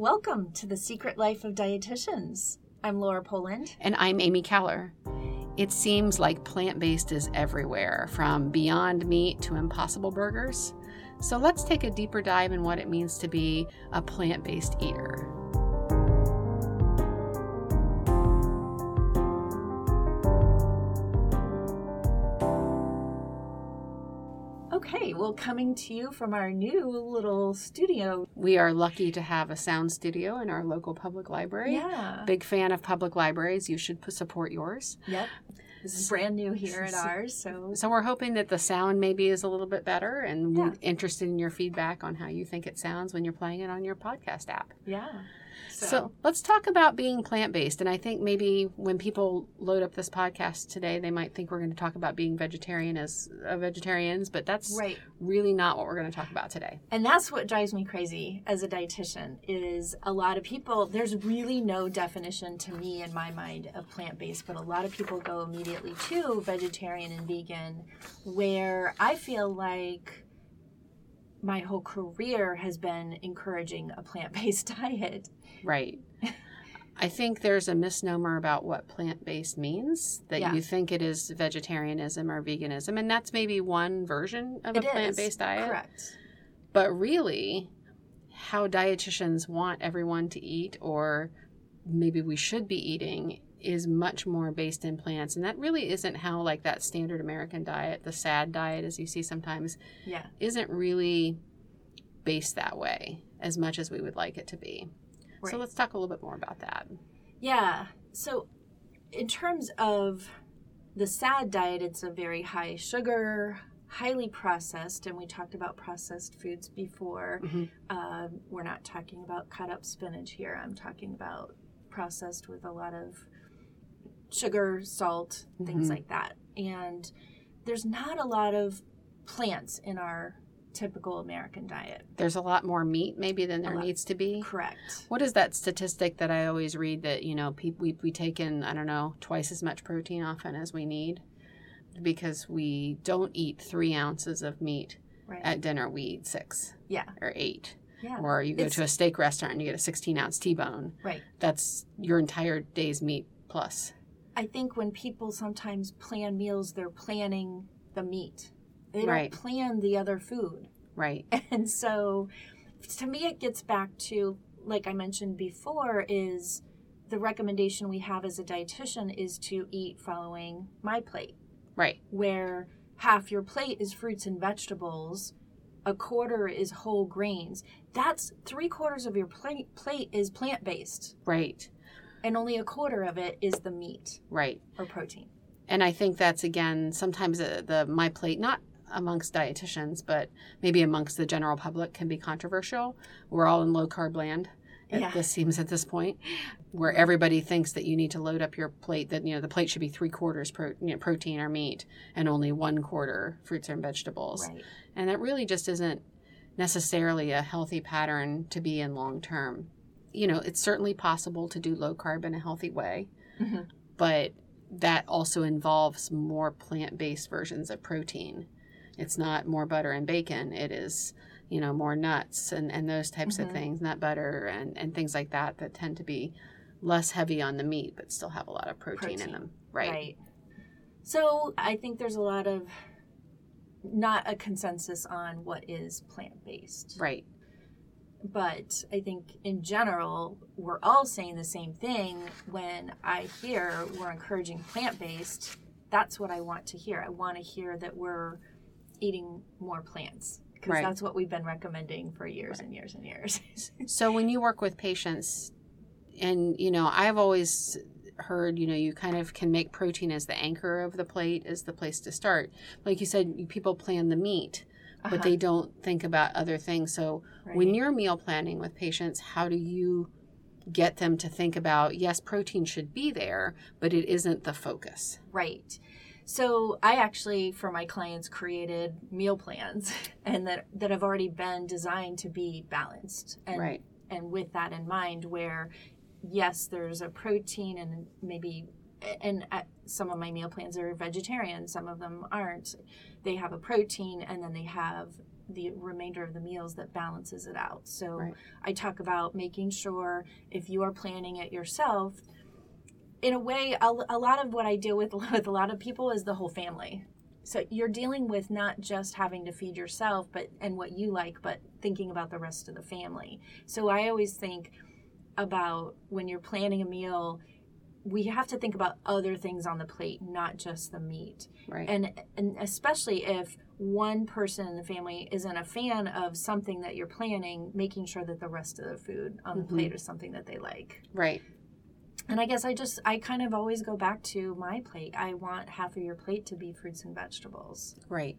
Welcome to The Secret Life of Dietitians. I'm Laura Poland. And I'm Amy Keller. It seems like plant-based is everywhere, from Beyond Meat to Impossible Burgers. So let's take a deeper dive in what it means to be a plant-based eater. Okay, well, coming to you from our new little studio. We are lucky to have a sound studio in our local public library. Yeah. Big fan of public libraries. You should support yours. Yep. This is brand new here at ours. So we're hoping that the sound maybe is a little bit better, and we're interested in your feedback on how you think it sounds when you're playing it on your podcast app. Yeah. So let's talk about being plant-based. And I think maybe when people load up this podcast today, they might think we're going to talk about being vegetarian as vegetarians, but that's really not what we're going to talk about today. And that's what drives me crazy as a dietitian is a lot of people, there's really no definition to me in my mind of plant-based, but a lot of people go immediately to vegetarian and vegan, where I feel like my whole career has been encouraging a plant-based diet. Right. I think there's a misnomer about what plant-based means, that you think it is vegetarianism or veganism, and that's maybe one version of plant-based diet. Correct. But really, how dietitians want everyone to eat, or maybe we should be eating, is much more based in plants. And that really isn't how, like, that standard American diet, the SAD diet, as you see sometimes, isn't really based that way as much as we would like it to be. Right. So let's talk a little bit more about that. Yeah. So in terms of the SAD diet, it's a very high sugar, highly processed, and we talked about processed foods before. Mm-hmm. We're not talking about cut up spinach here. I'm talking about processed with a lot of sugar, salt, things like that. And there's not a lot of plants in our typical American diet. There's a lot more meat maybe than there needs to be. Correct. What is that statistic that I always read that, you know, we take in, I don't know, twice as much protein often as we need because we don't eat 3 ounces of meat at dinner. We eat 6 or 8. Yeah. Or you go to a steak restaurant and you get a 16-ounce T-bone. Right. That's your entire day's meat plus. I think when people sometimes plan meals, they're planning the meat. They don't plan the other food. Right. And so, to me, it gets back to, like I mentioned before, is the recommendation we have as a dietitian is to eat following My Plate. Right. Where half your plate is fruits and vegetables, a quarter is whole grains. That's 3/4 of your plate is plant-based. Right. And only a quarter of it is the meat. Right. Or protein. And I think that's, again, sometimes the My Plate, not amongst dietitians, but maybe amongst the general public, can be controversial. We're all in low-carb land, this seems at this point, where everybody thinks that you need to load up your plate, that, you know, the plate should be 3/4 protein or meat and only 1/4 fruits and vegetables. Right. And that really just isn't necessarily a healthy pattern to be in long-term. You know, it's certainly possible to do low-carb in a healthy way, but that also involves more plant-based versions of protein. It's not more butter and bacon. It is, you know, more nuts and those types of things, nut butter and things like that that tend to be less heavy on the meat but still have a lot of protein in them. Right. So I think there's a lot of not a consensus on what is plant-based. Right. But I think in general, we're all saying the same thing. When I hear we're encouraging plant-based, that's what I want to hear. I want to hear that we're eating more plants because that's what we've been recommending for years and years and years. So when you work with patients, and, you know, I've always heard, you know, you kind of can make protein as the anchor of the plate, is the place to start. Like you said, people plan the meat. But they don't think about other things. So when you're meal planning with patients, how do you get them to think about, yes, protein should be there, but it isn't the focus? Right. So I actually, for my clients, created meal plans and that have already been designed to be balanced. And, and with that in mind, where, yes, there's a protein and maybe... And some of my meal plans are vegetarian. Some of them aren't. They have a protein, and then they have the remainder of the meals that balances it out. So right. I talk about making sure if you are planning it yourself, in a way, a lot of what I deal with a lot of people is the whole family. So you're dealing with not just having to feed yourself and what you like, but thinking about the rest of the family. So I always think about when you're planning a meal, we have to think about other things on the plate, not just the meat. Right. And especially if one person in the family isn't a fan of something that you're planning, making sure that the rest of the food on the mm-hmm. plate is something that they like. Right. And I guess I kind of always go back to my plate. I want half of your plate to be fruits and vegetables. Right.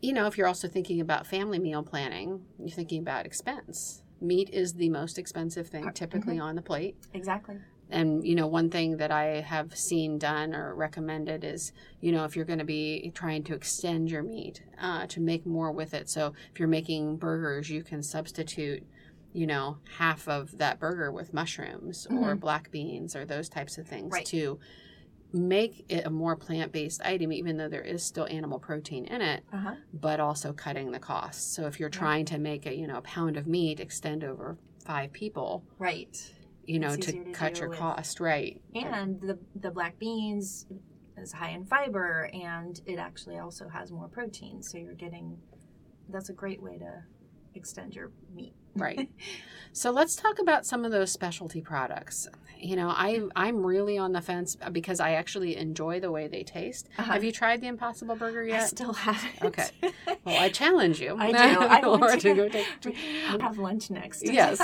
You know, if you're also thinking about family meal planning, you're thinking about expense. Meat is the most expensive thing typically mm-hmm. on the plate. Exactly. And, you know, one thing that I have seen done or recommended is, you know, if you're going to be trying to extend your meat, to make more with it. So if you're making burgers, you can substitute, you know, half of that burger with mushrooms mm-hmm. or black beans or those types of things right. to make it a more plant-based item, even though there is still animal protein in it, uh-huh. but also cutting the cost. So if you're trying to make a, you know, a pound of meat extend over 5 people. Right. You know, to cut your cost, right. And the black beans is high in fiber, and it actually also has more protein. So you're getting, that's a great way to extend your meat. Right. So let's talk about some of those specialty products. You know, I'm really on the fence because I actually enjoy the way they taste. Uh-huh. Have you tried the Impossible Burger yet? I still haven't. Okay. Well, I challenge you. I do. I want to go I'll have lunch next. Yes.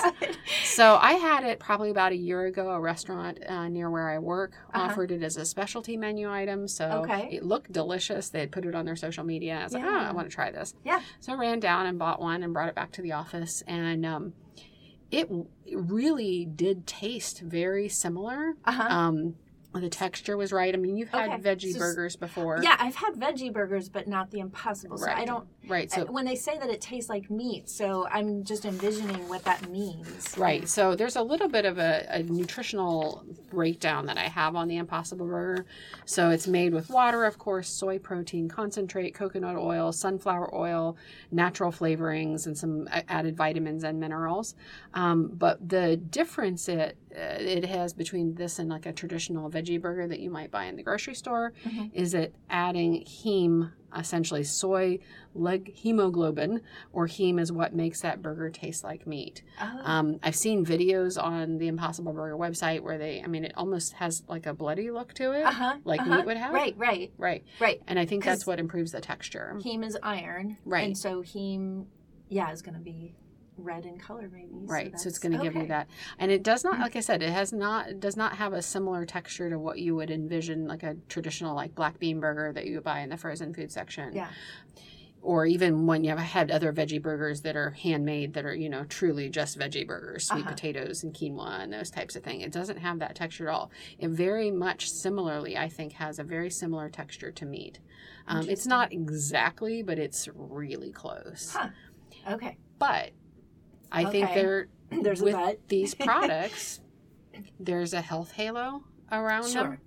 So I had it probably about a year ago. A restaurant near where I work uh-huh. offered it as a specialty menu item. So okay. it looked delicious. They had put it on their social media. I was like, I want to try this. Yeah. So I ran down and bought one and brought it back to the office, and it really did taste very similar. Uh-huh. The texture was right. I mean, you've had veggie burgers before. Yeah, I've had veggie burgers, but not the Impossible. Right. So I don't. Right. So when they say that it tastes like meat, so I'm just envisioning what that means. Right. So there's a little bit of a nutritional breakdown that I have on the Impossible Burger. So it's made with water, of course, soy protein concentrate, coconut oil, sunflower oil, natural flavorings, and some added vitamins and minerals. But the difference it has between this and like a traditional veggie burger that you might buy in the grocery store mm-hmm. is it adding heme, essentially soy leg hemoglobin, or heme is what makes that burger taste like meat. Oh. I've seen videos on the Impossible Burger website where it almost has like a bloody look to it, uh-huh, like uh-huh. meat would have. Right. And I think that's what improves the texture. Heme is iron. Right. And so heme, is going to be red in color maybe. Right. So it's going to give you that. And it does not, like I said, it does not have a similar texture to what you would envision like a traditional like black bean burger that you buy in the frozen food section. Yeah. Or even when you have had other veggie burgers that are handmade that are, you know, truly just veggie burgers, sweet uh-huh. potatoes and quinoa and those types of things. It doesn't have that texture at all. It very much similarly, I think, has a very similar texture to meat. It's not exactly, but it's really close. Huh. Okay. But I think these products, there's a health halo around them.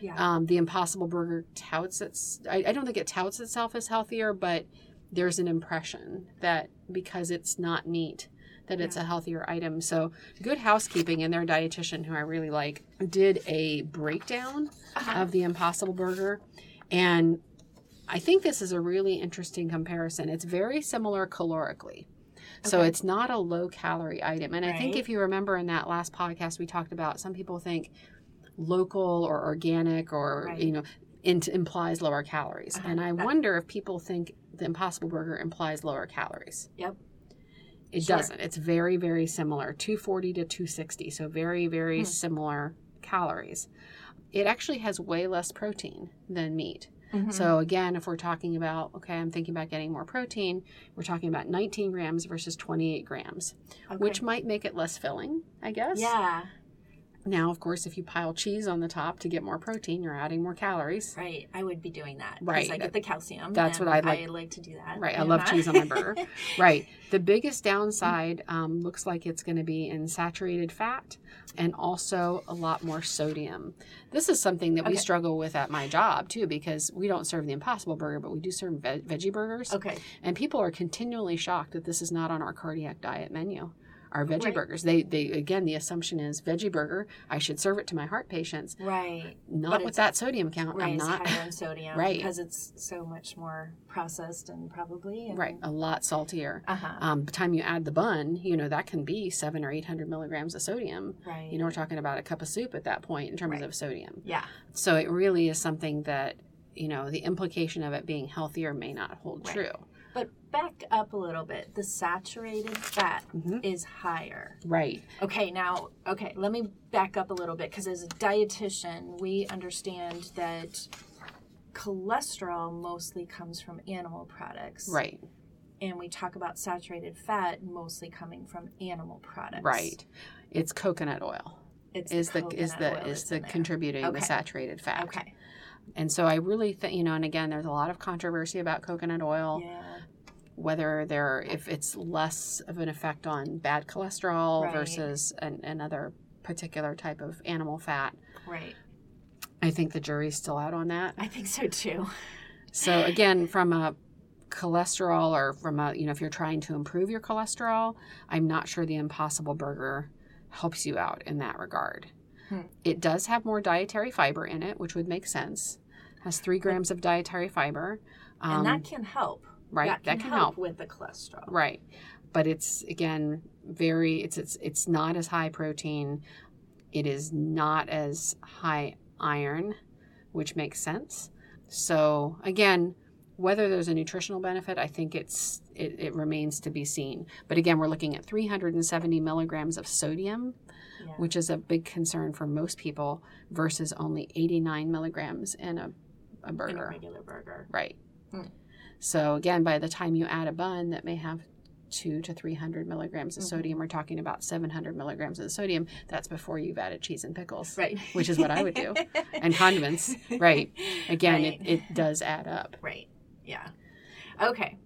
Yeah. The Impossible Burger touts I don't think it touts itself as healthier, but there's an impression that because it's not meat, that it's a healthier item. So Good Housekeeping and their dietitian, who I really like, did a breakdown uh-huh. of the Impossible Burger. And I think this is a really interesting comparison. It's very similar calorically. So it's not a low-calorie item. And I think if you remember in that last podcast we talked about, some people think local or organic or, you know, implies lower calories. Uh-huh. And I wonder if people think the Impossible Burger implies lower calories. Yep. It doesn't. It's very, very similar, 240 to 260. So very, very similar calories. It actually has way less protein than meat. Mm-hmm. So again, if we're talking about, I'm thinking about getting more protein, we're talking about 19 grams versus 28 grams, which might make it less filling, I guess. Yeah. Now, of course, if you pile cheese on the top to get more protein, you're adding more calories. Right. I would be doing that. Right. Because I get the calcium. That's what I like. I like to do that. Right. I love cheese on my burger. Right. The biggest downside looks like it's going to be in saturated fat and also a lot more sodium. This is something that we struggle with at my job, too, because we don't serve the Impossible Burger, but we do serve veggie burgers. Okay. And people are continually shocked that this is not on our cardiac diet menu. Our veggie burgers. They again, the assumption is veggie burger, I should serve it to my heart patients. Right. Not but with that sodium count. Right, I'm not. It's higher in sodium. Right. Because it's so much more processed and probably. And, right. A lot saltier. Uh-huh. By the time you add the bun, you know, that can be 700 or 800 milligrams of sodium. Right. You know, we're talking about a cup of soup at that point in terms of sodium. Yeah. So it really is something that, you know, the implication of it being healthier may not hold true. But back up a little bit. The saturated fat is higher. Right. Okay, now, let me back up a little bit because as a dietitian, we understand that cholesterol mostly comes from animal products. Right. And we talk about saturated fat mostly coming from animal products. Right. It's coconut oil. It's the contributing the saturated fat. Okay. And so I really think, you know, and again, there's a lot of controversy about coconut oil, whether if it's less of an effect on bad cholesterol versus another particular type of animal fat. Right. I think the jury's still out on that. I think so too. So again, from a cholesterol or from a, you know, if you're trying to improve your cholesterol, I'm not sure the Impossible Burger helps you out in that regard. It does have more dietary fiber in it, which would make sense. It has 3 grams of dietary fiber. And that can help. Right. That can help with the cholesterol. Right. But it's, again, it's not as high protein. It is not as high iron, which makes sense. So, again, whether there's a nutritional benefit, I think it remains to be seen. But again, we're looking at 370 milligrams of sodium, which is a big concern for most people, versus only 89 milligrams in a burger. In a regular burger. Right. Mm. So again, by the time you add a bun that may have 200 to 300 milligrams of sodium, we're talking about 700 milligrams of sodium. That's before you've added cheese and pickles, which is what I would do, and condiments. Right. Again, it does add up. Right. Yeah. Okay.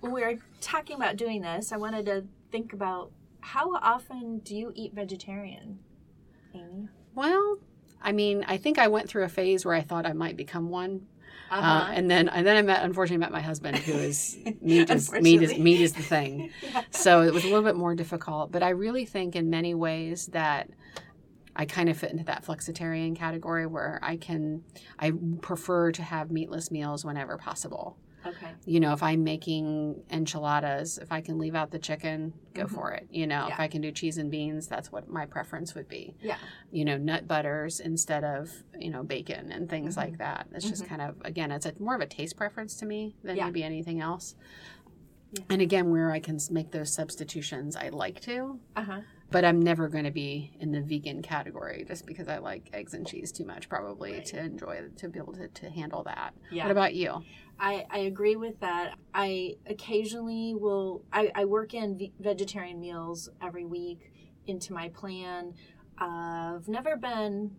When we were talking about doing this, I wanted to think about how often do you eat vegetarian, Amy? Well, I mean, I think I went through a phase where I thought I might become one. And then I unfortunately met my husband, who is meat is the thing. Yeah. So it was a little bit more difficult. But I really think in many ways that I kind of fit into that flexitarian category where I prefer to have meatless meals whenever possible. Okay. You know, if I'm making enchiladas, if I can leave out the chicken, go for it. You know, if I can do cheese and beans, that's what my preference would be. Yeah. You know, nut butters instead of, you know, bacon and things like that. It's just kind of, again, it's more of a taste preference to me than maybe anything else. Yeah. And again, where I can make those substitutions, I like to. Uh-huh. But I'm never going to be in the vegan category just because I like eggs and cheese too much probably to be able to handle that. Yeah. What about you? I agree with that. I occasionally will, I work in vegetarian meals every week into my plan. I've never been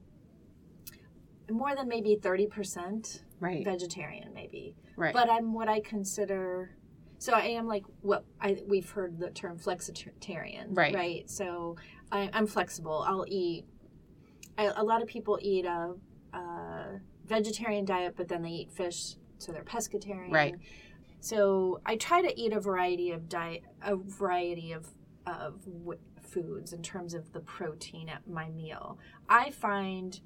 more than maybe 30% vegetarian maybe. Right. But I'm what I consider... So I am like we've heard the term flexitarian, right? So I'm flexible. I'll eat. A lot of people eat a vegetarian diet, but then they eat fish, so they're pescatarian. Right. So I try to eat a variety of foods in terms of the protein at my meal. I find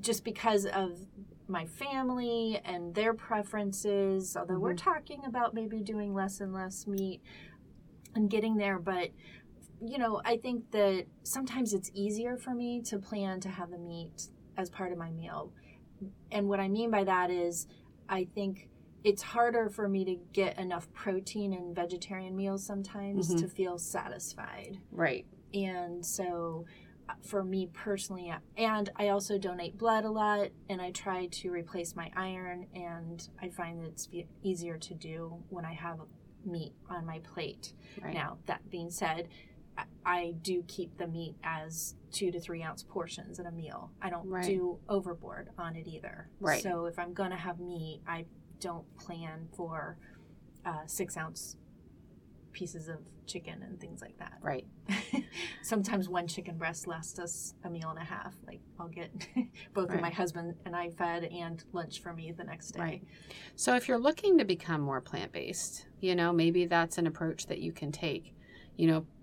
just because of my family and their preferences, although we're talking about maybe doing less and less meat and getting there, but you know, I think that sometimes it's easier for me to plan to have the meat as part of my meal. And what I mean by that is I think it's harder for me to get enough protein in vegetarian meals sometimes to feel satisfied. Right. And so for me personally, and I also donate blood a lot, and I try to replace my iron, and I find that it's easier to do when I have meat on my plate. Right. Now, that being said, I do keep the meat as 2 to 3 ounce portions at a meal. I don't right. do overboard on it either. Right. So if I'm going to have meat, I don't plan for 6 ounce pieces of chicken and things like that. Right. Sometimes one chicken breast lasts us a meal and a half. Like I'll get both right. of my husband and I fed and lunch for me the next day. Right. So if you're looking to become more plant-based, maybe that's an approach that you can take.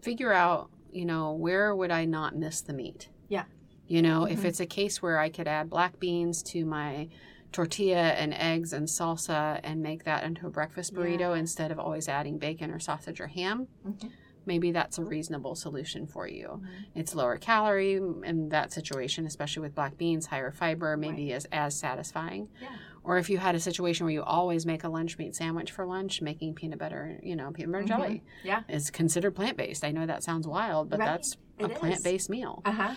Figure out, where would I not miss the meat? Yeah. Mm-hmm. If it's a case where I could add black beans to my tortilla and eggs and salsa and make that into a breakfast burrito yeah. instead of always adding bacon or sausage or ham, mm-hmm. maybe that's a reasonable solution for you. Mm-hmm. It's lower calorie in that situation, especially with black beans, higher fiber, maybe right. as satisfying. Yeah. Or if you had a situation where you always make a lunch meat sandwich for lunch, making peanut butter mm-hmm. jelly yeah. is considered plant-based. I know that sounds wild, but right. that's it a is. Plant-based meal. Uh-huh.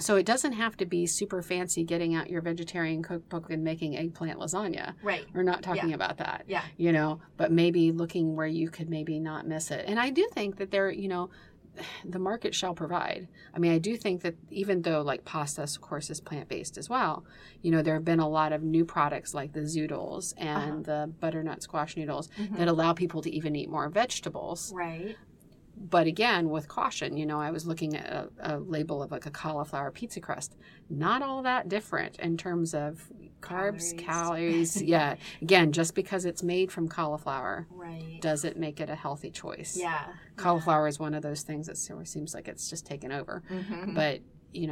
So it doesn't have to be super fancy getting out your vegetarian cookbook and making eggplant lasagna. Right. We're not talking yeah. about that. Yeah. But maybe looking where you could maybe not miss it. And I do think that there, the market shall provide. I mean, I do think that even though like pasta, of course, is plant-based as well, there have been a lot of new products like the zoodles and uh-huh. the butternut squash noodles mm-hmm. that allow people to even eat more vegetables. Right. But again, with caution, I was looking at a label of like a cauliflower pizza crust. Not all that different in terms of carbs, calories. Yeah. Again, just because it's made from cauliflower right. doesn't make it a healthy choice. Yeah. Cauliflower yeah. is one of those things that seems like it's just taken over. Mm-hmm. But,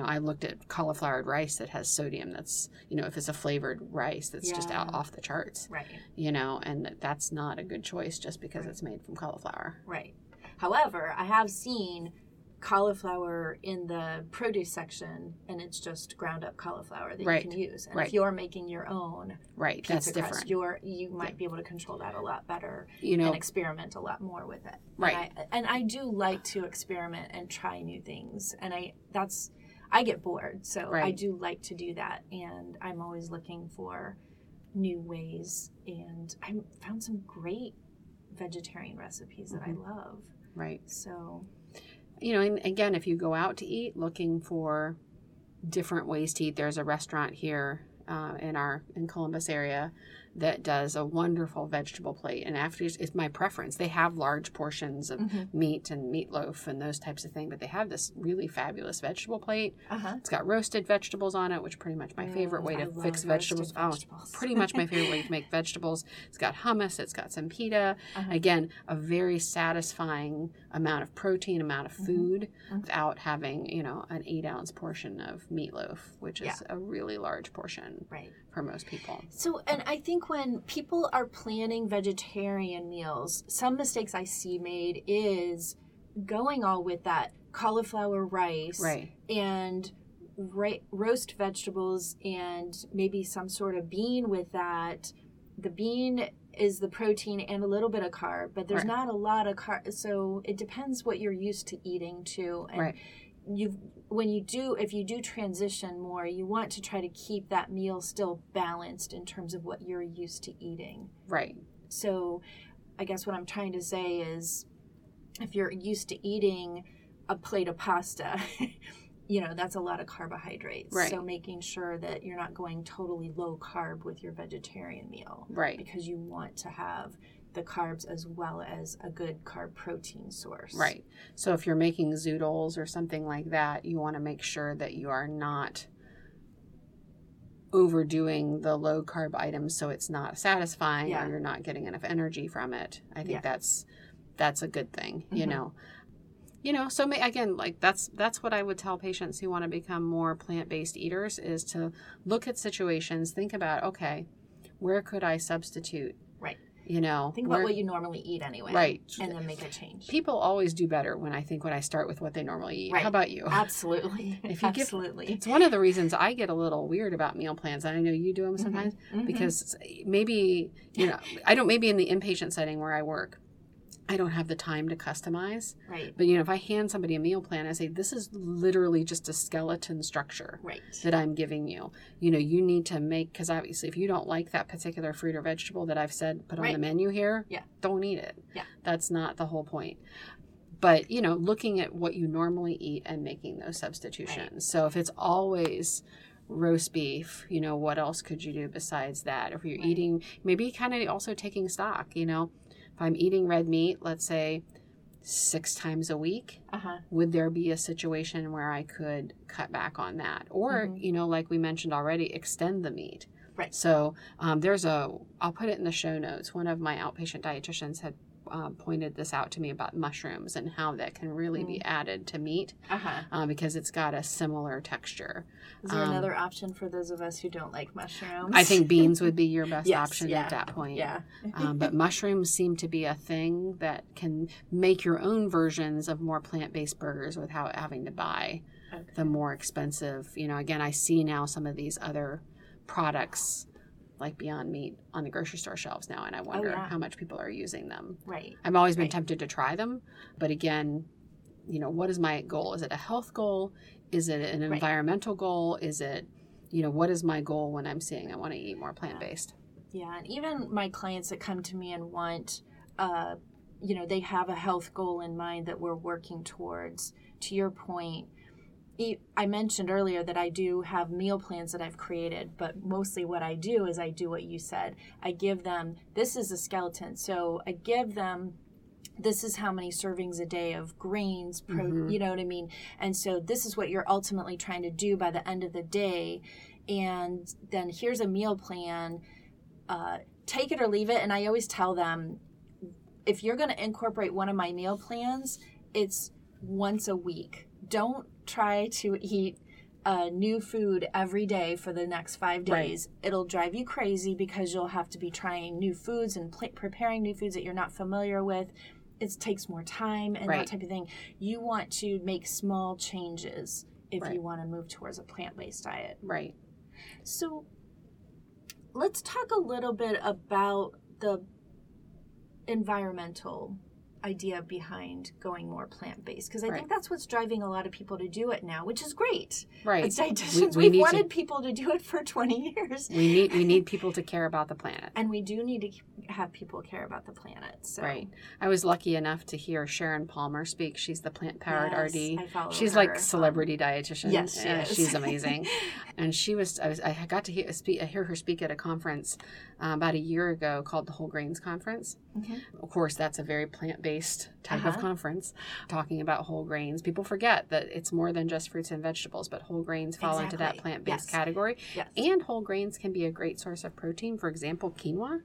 I looked at cauliflowered rice that has sodium that's, if it's a flavored rice, that's yeah. just out off the charts. Right. And that's not a good choice just because right. it's made from cauliflower. Right. However, I have seen cauliflower in the produce section, and it's just ground up cauliflower that right. you can use. And right. if you're making your own right. pizza that's crust, different. You might yeah. be able to control that a lot better and experiment a lot more with it. Right. And I do like to experiment and try new things, and I get bored, so right. I do like to do that, and I'm always looking for new ways. And I found some great vegetarian recipes that mm-hmm. I love. Right. So, and again, if you go out to eat, looking for different ways to eat, there's a restaurant here in Columbus area that does a wonderful vegetable plate. And after it's my preference. They have large portions of mm-hmm. meat and meatloaf and those types of things, but they have this really fabulous vegetable plate. Uh-huh. It's got roasted vegetables on it, which is pretty much my favorite way to fix vegetables. Pretty much my favorite way to make vegetables. It's got hummus. It's got some pita. Uh-huh. Again, a very satisfying amount of protein, amount of food mm-hmm. without having, an 8 ounce portion of meatloaf, which is yeah. a really large portion right. for most people. So, and I think when people are planning vegetarian meals, some mistakes I see made is going all with that cauliflower rice right. and roast vegetables and maybe some sort of bean with that. The bean is the protein and a little bit of carb, but there's right. not a lot of carb. So it depends what you're used to eating too. And right. If you do transition more, you want to try to keep that meal still balanced in terms of what you're used to eating. Right. So I guess what I'm trying to say is if you're used to eating a plate of pasta, that's a lot of carbohydrates. Right. So making sure that you're not going totally low carb with your vegetarian meal. Right. Because you want to have the carbs as well as a good carb protein source. Right. So if you're making zoodles or something like that, you want to make sure that you are not overdoing the low carb items so it's not satisfying yeah. or you're not getting enough energy from it. I think yeah. that's a good thing, mm-hmm. So again, like that's what I would tell patients who want to become more plant-based eaters is to look at situations, think about, okay, where could I substitute? Right. Think about what you normally eat anyway. Right. And then make a change. People always do better when I start with what they normally eat. Right. How about you? Absolutely. It's one of the reasons I get a little weird about meal plans. And I know you do them sometimes mm-hmm. because maybe, maybe in the inpatient setting where I work, I don't have the time to customize. Right. But, if I hand somebody a meal plan, I say, this is literally just a skeleton structure right. that I'm giving you. You need to make, because obviously if you don't like that particular fruit or vegetable that I've said put right. on the menu here, yeah. don't eat it. Yeah. That's not the whole point. But, you know, looking at what you normally eat and making those substitutions. Right. So if it's always roast beef, you know, what else could you do besides that? If you're eating, maybe kind of also taking stock, you know, if I'm eating red meat, let's say 6 times a week, would there be a situation where I could cut back on that? Or, you know, like we mentioned already, extend the meat. Right. So there's I'll put it in the show notes. One of my outpatient dietitians had pointed this out to me about mushrooms and how that can really be added to meat because it's got a similar texture. Is there another option for those of us who don't like mushrooms? I think beans would be your best option at that point. Yeah. But mushrooms seem to be a thing that can make your own versions of more plant-based burgers without having to buy the more expensive. You know, again, I see now some of these other products like Beyond Meat on the grocery store shelves now, and I wonder how much people are using them. Right. I've always been tempted to try them, but again, you know, what is my goal? Is it a health goal? Is it an environmental goal? Is it, you know, what is my goal when I'm saying I want to eat more plant-based? Yeah, and even my clients that come to me and want, you know, they have a health goal in mind that we're working towards. To your point, I mentioned earlier that I do have meal plans that I've created, but mostly what I do is I do what you said. I give them, this is a skeleton, so I give them, this is how many servings a day of grains, you know what I mean? And so this is what you're ultimately trying to do by the end of the day. And then here's a meal plan, take it or leave it. And I always tell them, if you're going to incorporate one of my meal plans, it's once a week. Don't try to eat new food every day for the next 5 days. Right. It'll drive you crazy because you'll have to be trying new foods and preparing new foods that you're not familiar with. It takes more time and that type of thing. You want to make small changes if you want to move towards a plant-based diet. Right. So let's talk a little bit about the environmental idea behind going more plant-based, because I think that's what's driving a lot of people to do it now, which is great. Right. As dietitians, we've wanted people to do it for 20 years. We need people to care about the planet. And we do need to have people care about the planet. So. Right. I was lucky enough to hear Sharon Palmer speak. She's the plant-powered RD. I follow She's her. Like celebrity dietitian. Yes, she is. She's amazing. And she was, I got to hear her speak at a conference about a year ago called the Whole Grains Conference. Mm-hmm. Of course, that's a very plant-based type of conference, talking about whole grains. People forget that it's more than just fruits and vegetables, but whole grains fall into that plant-based category. Yes. And whole grains can be a great source of protein. For example, quinoa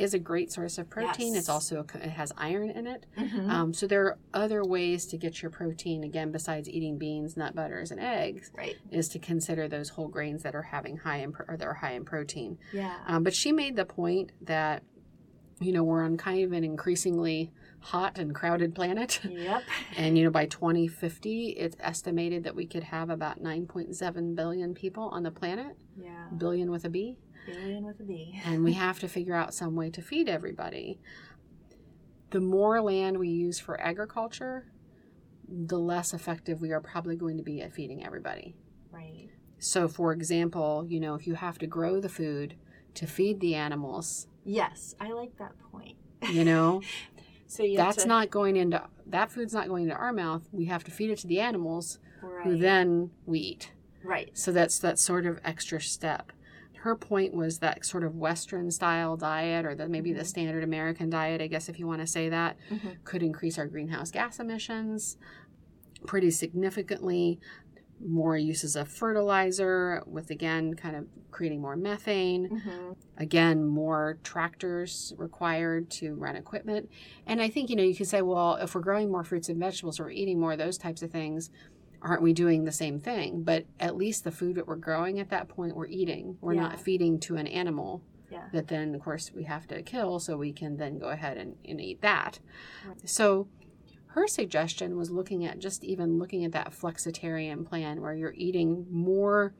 is a great source of protein. Yes. It's also, it has iron in it. Mm-hmm. So there are other ways to get your protein, again, besides eating beans, nut butters, and eggs, is to consider those whole grains that are high in protein. Yeah. But she made the point that, you know, we're on kind of an increasingly hot and crowded planet. Yep. And, you know, by 2050, it's estimated that we could have about 9.7 billion people on the planet. Yeah. Billion with a B. Billion with a B. And we have to figure out some way to feed everybody. The more land we use for agriculture, the less effective we are probably going to be at feeding everybody. Right. So, for example, you know, if you have to grow the food to feed the animals. Yes, I like that point. You know, so that food's not going into our mouth. We have to feed it to the animals, who then we eat. Right. So that's that sort of extra step. Her point was that sort of Western style diet, or the standard American diet, I guess if you want to say that, could increase our greenhouse gas emissions pretty significantly. More uses of fertilizer with, again, kind of creating more methane. Mm-hmm. Again, more tractors required to run equipment. And I think, you know, you could say, well, if we're growing more fruits and vegetables, or eating more of those types of things, aren't we doing the same thing? But at least the food that we're growing at that point, we're eating. We're not feeding to an animal that then, of course, we have to kill so we can then go ahead and eat that. Right. So her suggestion was looking at that flexitarian plan, where you're eating more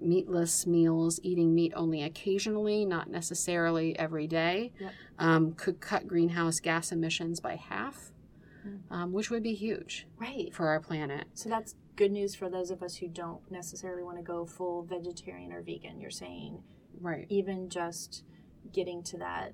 meatless meals, eating meat only occasionally, not necessarily every day, could cut greenhouse gas emissions by half, which would be huge for our planet. So that's good news for those of us who don't necessarily want to go full vegetarian or vegan, you're saying. Right. Even just getting to that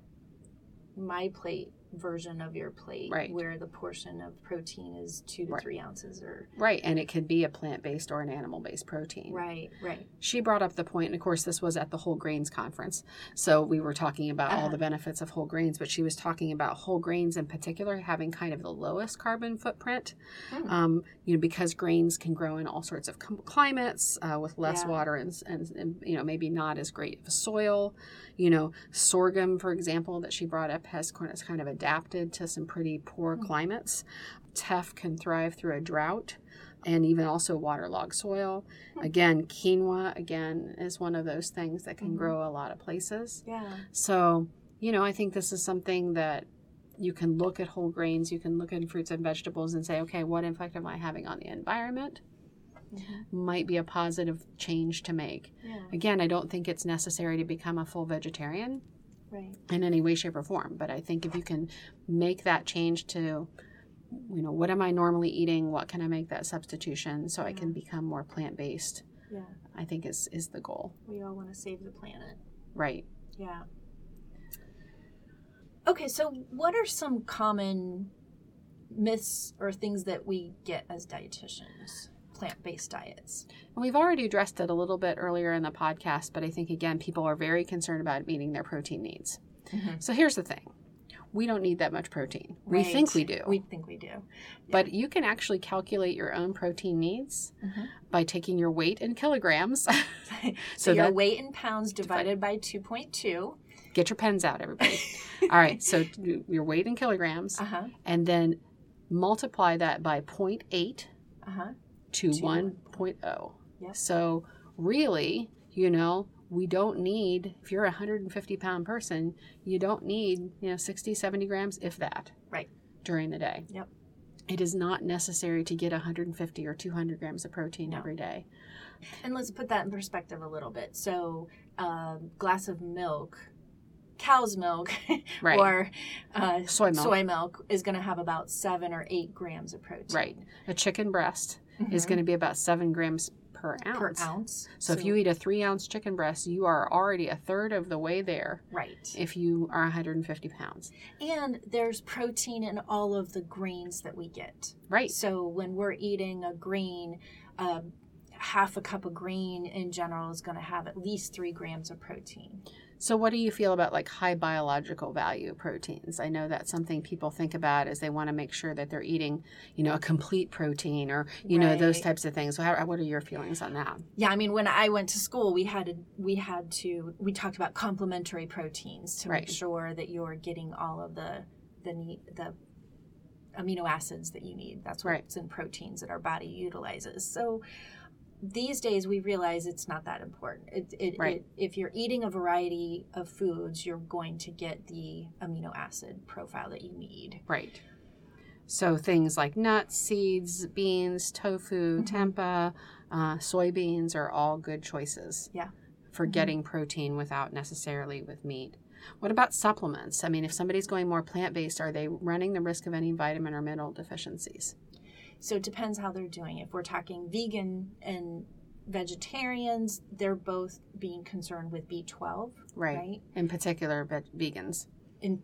My Plate version of your plate, right, where the portion of protein is 2 to 3 ounces, or right, and it could be a plant-based or an animal-based protein. Right, right. She brought up the point, and of course this was at the whole grains conference, so we were talking about all the benefits of whole grains, but she was talking about whole grains in particular having kind of the lowest carbon footprint, you know, because grains can grow in all sorts of climates with less water and you know, maybe not as great of a soil. You know, sorghum, for example, that she brought up has kind of adapted to some pretty poor climates. Teff can thrive through a drought and even also waterlogged soil. Again, quinoa, again, is one of those things that can grow a lot of places. Yeah. So, you know, I think this is something that you can look at whole grains, you can look at fruits and vegetables and say, okay, what impact am I having on the environment? Might be a positive change to make. Yeah. Again, I don't think it's necessary to become a full vegetarian. Right. In any way, shape, or form. But I think if you can make that change to, you know, what am I normally eating? What can I make that substitution so I can become more plant-based? Yeah. I think is the goal. We all want to save the planet. Right. Yeah. Okay, so what are some common myths or things that we get as dietitians? Plant-based diets. And we've already addressed it a little bit earlier in the podcast, but I think, again, people are very concerned about meeting their protein needs. Mm-hmm. So here's the thing. We don't need that much protein. Right. We think we do. We think we do. Yeah. But you can actually calculate your own protein needs by taking your weight in kilograms. So your weight in pounds divided by 2.2. Get your pens out, everybody. All right. So your weight in kilograms, and then multiply that by 0.8. To 1.0. Yep. So really, you know, we don't need, if you're a 150-pound person, you don't need, you know, 60, 70 grams, if that, right, during the day. Yep. It is not necessary to get 150 or 200 grams of protein every day. And let's put that in perspective a little bit. So glass of milk, cow's milk, or soy milk is going to have about 7 or 8 grams of protein. Right. A chicken breast is going to be about 7 grams per ounce. So if you eat a 3-ounce chicken breast, you are already a third of the way there. Right. If you are 150 pounds. And there's protein in all of the grains that we get. Right. So when we're eating a grain, half a cup of grain in general is going to have at least 3 grams of protein. So what do you feel about like high biological value proteins? I know that's something people think about as they want to make sure that they're eating, you know, a complete protein or, you know, those types of things. So what are your feelings on that? Yeah, I mean, when I went to school, we talked about complementary proteins to make sure that you're getting all of the amino acids that you need. That's what's in proteins that our body utilizes. So these days, we realize it's not that important. If you're eating a variety of foods, you're going to get the amino acid profile that you need. Right. So things like nuts, seeds, beans, tofu, tempeh, soybeans are all good choices for getting protein without necessarily with meat. What about supplements? I mean, if somebody's going more plant-based, are they running the risk of any vitamin or mineral deficiencies? So it depends how they're doing. If we're talking vegan and vegetarians, they're both being concerned with B12, right? In particular, vegans. And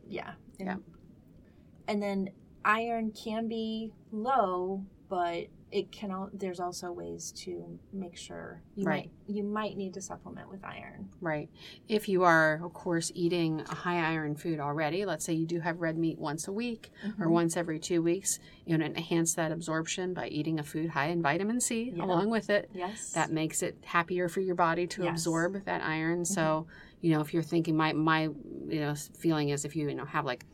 then iron can be low, but it can. There's also ways to make sure you might need to supplement with iron. Right. If you are, of course, eating a high iron food already, let's say you do have red meat once a week or once every 2 weeks, you know, enhance that absorption by eating a food high in vitamin C along with it. Yes. That makes it happier for your body to absorb that iron. So, you know, if you're thinking my you know, feeling is if you know have like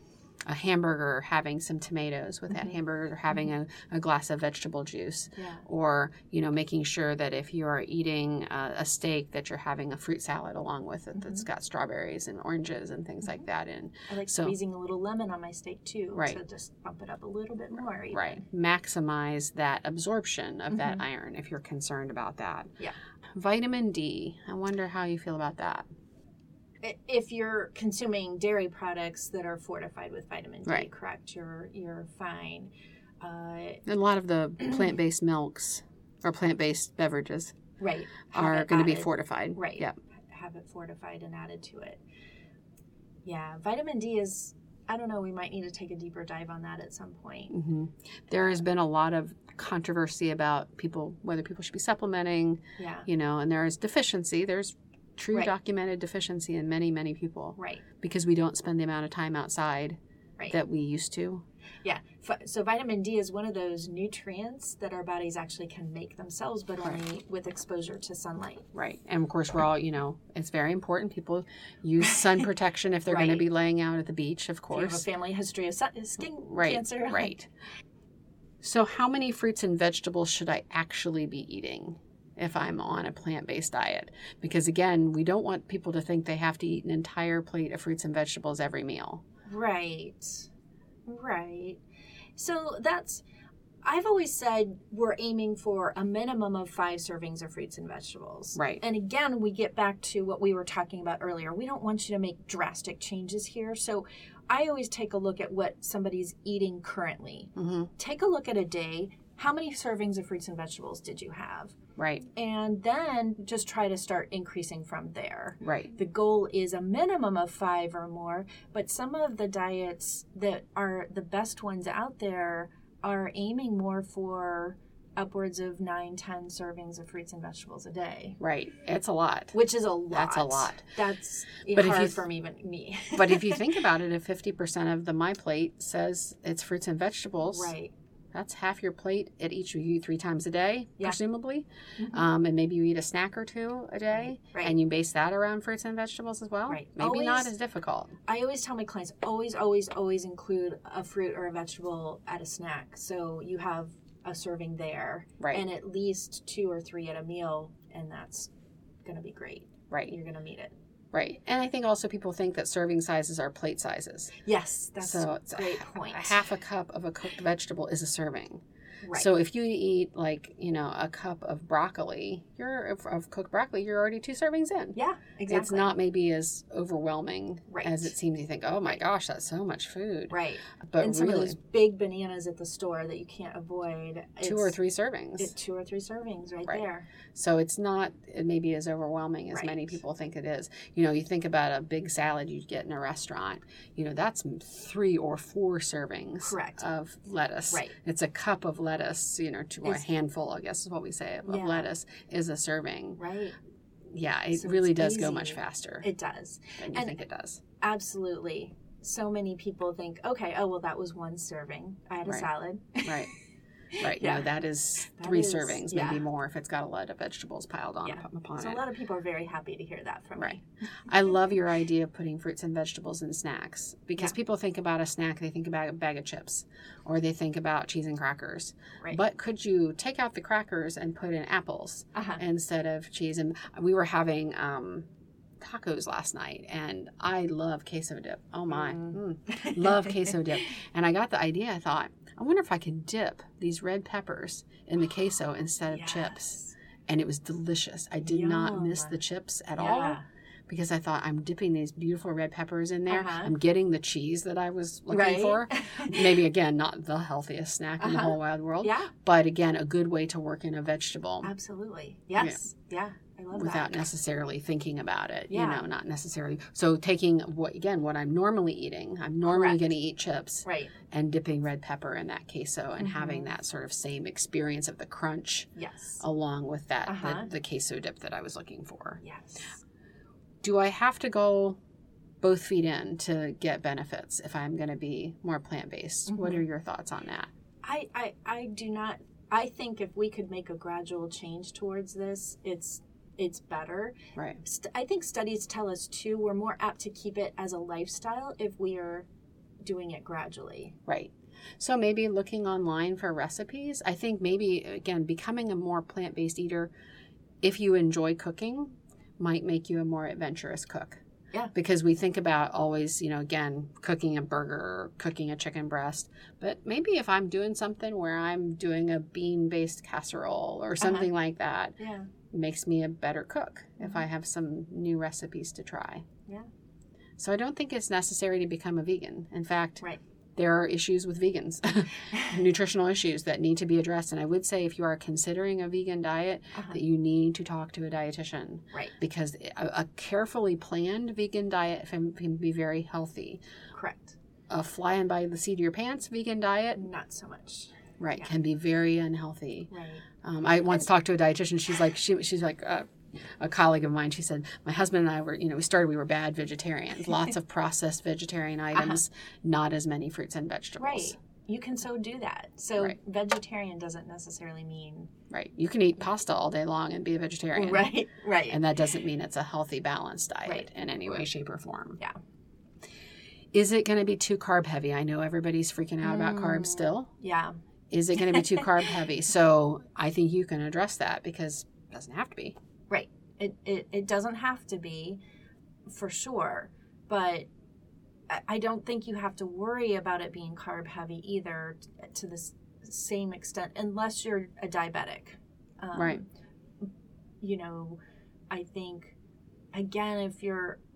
a hamburger or having some tomatoes with that hamburger or having a glass of vegetable juice or, you know, making sure that if you are eating a steak that you're having a fruit salad along with it that's got strawberries and oranges and things like that in. I like squeezing a little lemon on my steak too to just bump it up a little bit more. Even. Right. Maximize that absorption of that iron if you're concerned about that. Yeah. Vitamin D. I wonder how you feel about that. If you're consuming dairy products that are fortified with vitamin D, correct, you're fine. A lot of the plant-based milks or plant-based beverages are going to be fortified. Right. Yep. Have it fortified and added to it. Yeah. Vitamin D is I don't know, we might need to take a deeper dive on that at some point. Mm-hmm. There has been a lot of controversy about people, whether people should be supplementing, you know, and there is deficiency. There's true documented deficiency in many, many people. Right. Because we don't spend the amount of time outside that we used to. Yeah. So vitamin D is one of those nutrients that our bodies actually can make themselves, but only with exposure to sunlight. Right. And of course, we're all, you know, it's very important. People use sun protection if they're going to be laying out at the beach, of course. If you have a family history of skin cancer. Right. So how many fruits and vegetables should I actually be eating if I'm on a plant-based diet? Because again, we don't want people to think they have to eat an entire plate of fruits and vegetables every meal. Right. So I've always said we're aiming for a minimum of 5 servings of fruits and vegetables. Right. And again, we get back to what we were talking about earlier. We don't want you to make drastic changes here. So I always take a look at what somebody's eating currently. Mm-hmm. Take a look at a day. How many servings of fruits and vegetables did you have? Right. And then just try to start increasing from there. Right. The goal is a minimum of 5 or more, but some of the diets that are the best ones out there are aiming more for upwards of 9-10 servings of fruits and vegetables a day. Right. It's a lot. Which is a lot. That's a lot. That's hard for even me. But if you think about it, if 50% of the My Plate says it's fruits and vegetables. Right. That's half your plate at each of you 3 times a day, presumably. Mm-hmm. And maybe you eat a snack or 2 a day, and you base that around fruits and vegetables as well. Right. Maybe not as difficult. I always tell my clients, always include a fruit or a vegetable at a snack. So you have a serving there, and at least 2 or 3 at a meal, and that's going to be great. Right. You're going to meet it. Right. And I think also people think that serving sizes are plate sizes. Yes, that's a great point. A half a cup of a cooked vegetable is a serving. Right. So if you eat, like, you know, a cup of broccoli, you're already 2 servings in. Yeah, exactly. It's not maybe as overwhelming as it seems. You think, oh my gosh, that's so much food. Right. But and some of those big bananas at the store that you can't avoid. 2 or 3 servings. 2 or 3 servings right there. So it's not maybe as overwhelming as many people think it is. You know, you think about a big salad you'd get in a restaurant. You know, that's 3 or 4 servings of lettuce. Right. It's a cup of lettuce, you know, a handful, I guess is what we say, of lettuce is a serving. Right. Yeah, it so really does go much faster. It does. And I think it does. Absolutely. So many people think, okay, oh, well, that was 1 serving. I had a salad. Right. Right. Yeah. No, that is 3 servings, maybe more if it's got a lot of vegetables piled on upon it. So a lot of people are very happy to hear that from me. I love your idea of putting fruits and vegetables in snacks because people think about a snack, they think about a bag of chips or they think about cheese and crackers. Right. But could you take out the crackers and put in apples instead of cheese? And we were having tacos last night, and I love queso dip. Oh my, love queso dip. And I got the idea. I thought, I wonder if I can dip these red peppers in the queso instead of chips. And it was delicious. I did not miss the chips at all because I thought I'm dipping these beautiful red peppers in there. I'm getting the cheese that I was looking for. Maybe, again, not the healthiest snack in the whole wide world. Yeah. But, again, a good way to work in a vegetable. Absolutely. Yes. Yeah. I love without that. Necessarily thinking about it, you know, not necessarily. So taking what I'm normally eating, I'm normally going to eat chips and dipping red pepper in that queso and having that sort of same experience of the crunch along with that, the queso dip that I was looking for. Yes. Do I have to go both feet in to get benefits if I'm going to be more plant-based? What are your thoughts on that? I do not. I think if we could make a gradual change towards this, it's better. Right. I think studies tell us, too, we're more apt to keep it as a lifestyle if we are doing it gradually. Right. So maybe looking online for recipes. I think maybe, again, becoming a more plant-based eater, if you enjoy cooking, might make you a more adventurous cook. Yeah. Because we think about always, you know, again, cooking a burger or cooking a chicken breast. But maybe if I'm doing something where I'm doing a bean-based casserole or something like that. Yeah. Makes me a better cook if I have some new recipes to try. Yeah. So I don't think it's necessary to become a vegan. In fact, there are issues with vegans, nutritional issues that need to be addressed. And I would say if you are considering a vegan diet, that you need to talk to a dietitian. Right. Because a carefully planned vegan diet can be very healthy. Correct. a flying by the seat of your pants vegan diet, not so much. Right, yeah. Can be very unhealthy. Right. I once talked to a dietitian. She's like a colleague of mine. She said, my husband and I were, we were bad vegetarians. Lots of processed vegetarian items, not as many fruits and vegetables. Right. You can so do that. So vegetarian doesn't necessarily mean... Right. You can eat pasta all day long and be a vegetarian. Right, right. And that doesn't mean it's a healthy, balanced diet in any way, shape, or form. Yeah. Is it going to be too carb heavy? I know everybody's freaking out about carbs still. Yeah. Is it going to be too carb heavy? So I think you can address that because it doesn't have to be. Right. It doesn't have to be, for sure, but... I don't think you have to worry about it being carb heavy either to the same extent, unless you're a diabetic. Right. I think, again,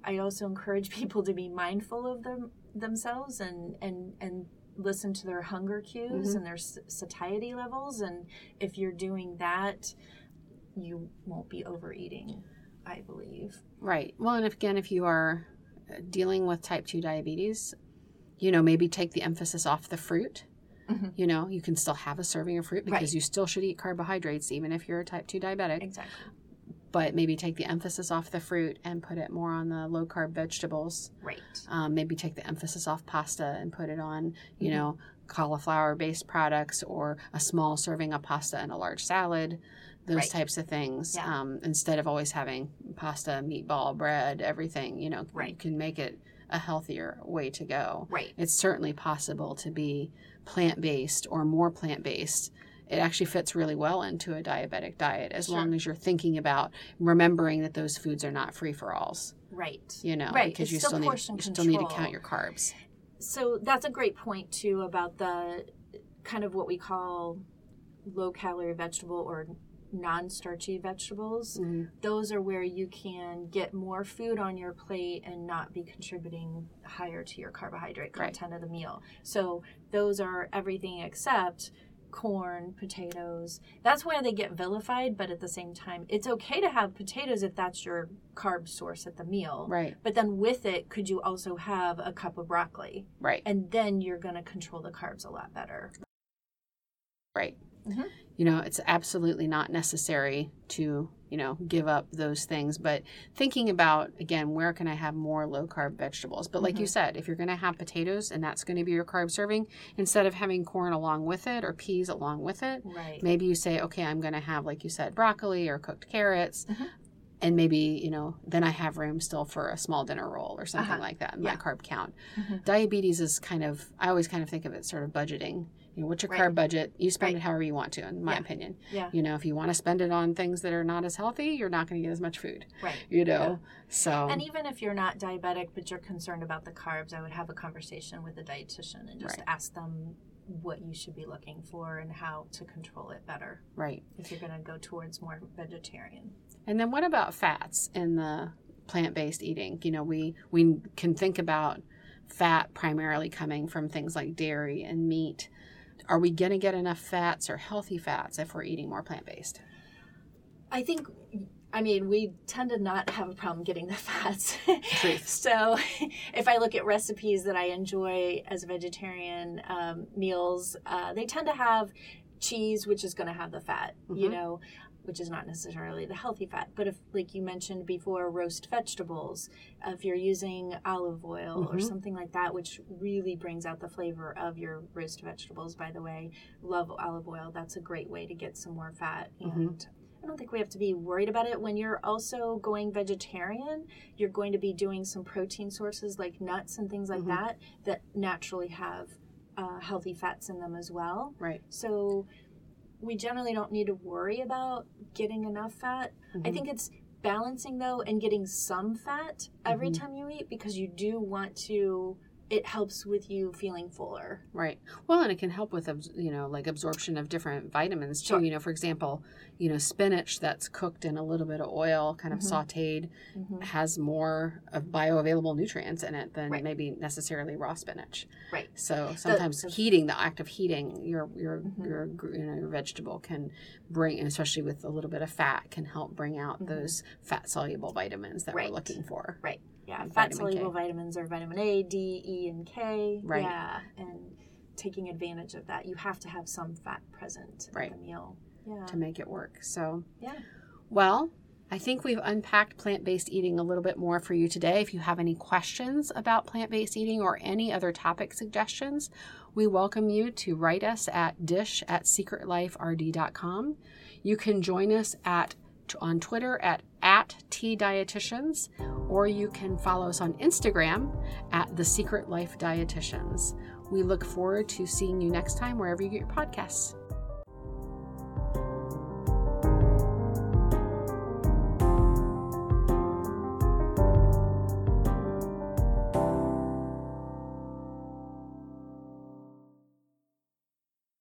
I also encourage people to be mindful of themselves and listen to their hunger cues and their satiety levels. And if you're doing that, you won't be overeating, I believe. Right. Well, and if you are dealing with type 2 diabetes, maybe take the emphasis off the fruit. You can still have a serving of fruit because you still should eat carbohydrates even if you're a type 2 diabetic. Exactly. But maybe take the emphasis off the fruit and put it more on the low carb vegetables. Right. Maybe take the emphasis off pasta and put it on, cauliflower based products or a small serving of pasta and a large salad. Those types of things, instead of always having pasta, meatball, bread, everything, you can make it a healthier way to go. Right. It's certainly possible to be plant-based or more plant-based. It actually fits really well into a diabetic diet as long as you're thinking about remembering that those foods are not free-for-alls. Right. Because you still need to count your carbs. So that's a great point, too, about the kind of what we call low-calorie vegetable or non-starchy vegetables. Those are where you can get more food on your plate and not be contributing higher to your carbohydrate content of the meal. So those are everything except corn, potatoes. That's where they get vilified, but at the same time, it's okay to have potatoes if that's your carb source at the meal. Right. But then with it, could you also have a cup of broccoli? Right. And then you're going to control the carbs a lot better. Right. Mm-hmm. It's absolutely not necessary to, give up those things. But thinking about, again, where can I have more low-carb vegetables? But like you said, if you're going to have potatoes and that's going to be your carb serving, instead of having corn along with it or peas along with it, maybe you say, okay, I'm going to have, like you said, broccoli or cooked carrots. And maybe, then I have room still for a small dinner roll or something like that in my carb count. Diabetes is I always kind of think of it sort of budgeting. What's your carb budget? You spend it however you want to, in my opinion. Yeah. If you want to spend it on things that are not as healthy, you're not going to get as much food. Right. So. And even if you're not diabetic, but you're concerned about the carbs, I would have a conversation with a dietitian and just ask them what you should be looking for and how to control it better. Right. If you're going to go towards more vegetarian. And then what about fats in the plant-based eating? We can think about fat primarily coming from things like dairy and meat. Are we going to get enough fats or healthy fats if we're eating more plant-based? I think, we tend to not have a problem getting the fats. Truth. So if I look at recipes that I enjoy as vegetarian meals, they tend to have cheese, which is going to have the fat, which is not necessarily the healthy fat. But if, like you mentioned before, roast vegetables, if you're using olive oil or something like that, which really brings out the flavor of your roast vegetables, by the way, love olive oil. That's a great way to get some more fat. And I don't think we have to be worried about it. When you're also going vegetarian, you're going to be doing some protein sources like nuts and things like that naturally have healthy fats in them as well. Right. So... we generally don't need to worry about getting enough fat. I think it's balancing, though, and getting some fat every time you eat because you do want to, it helps with you feeling fuller. Right. Well, and it can help with, absorption of different vitamins, too. Sure. For example, spinach that's cooked in a little bit of oil, kind of sauteed, has more of bioavailable nutrients in it than maybe necessarily raw spinach. Right. So sometimes the act of heating your vegetable can bring, and especially with a little bit of fat, can help bring out those fat-soluble vitamins that we're looking for. Right. Yeah, fat soluble vitamins are vitamin A, D, E, and K. Right. Yeah, and taking advantage of that. You have to have some fat present at the meal. Yeah. To make it work. So, yeah. Well, I think we've unpacked plant-based eating a little bit more for you today. If you have any questions about plant-based eating or any other topic suggestions, we welcome you to write us at dish@secretliferd.com. You can join us on Twitter at @tdietitians, or you can follow us on Instagram at The Secret Life Dietitians. We look forward to seeing you next time wherever you get your podcasts.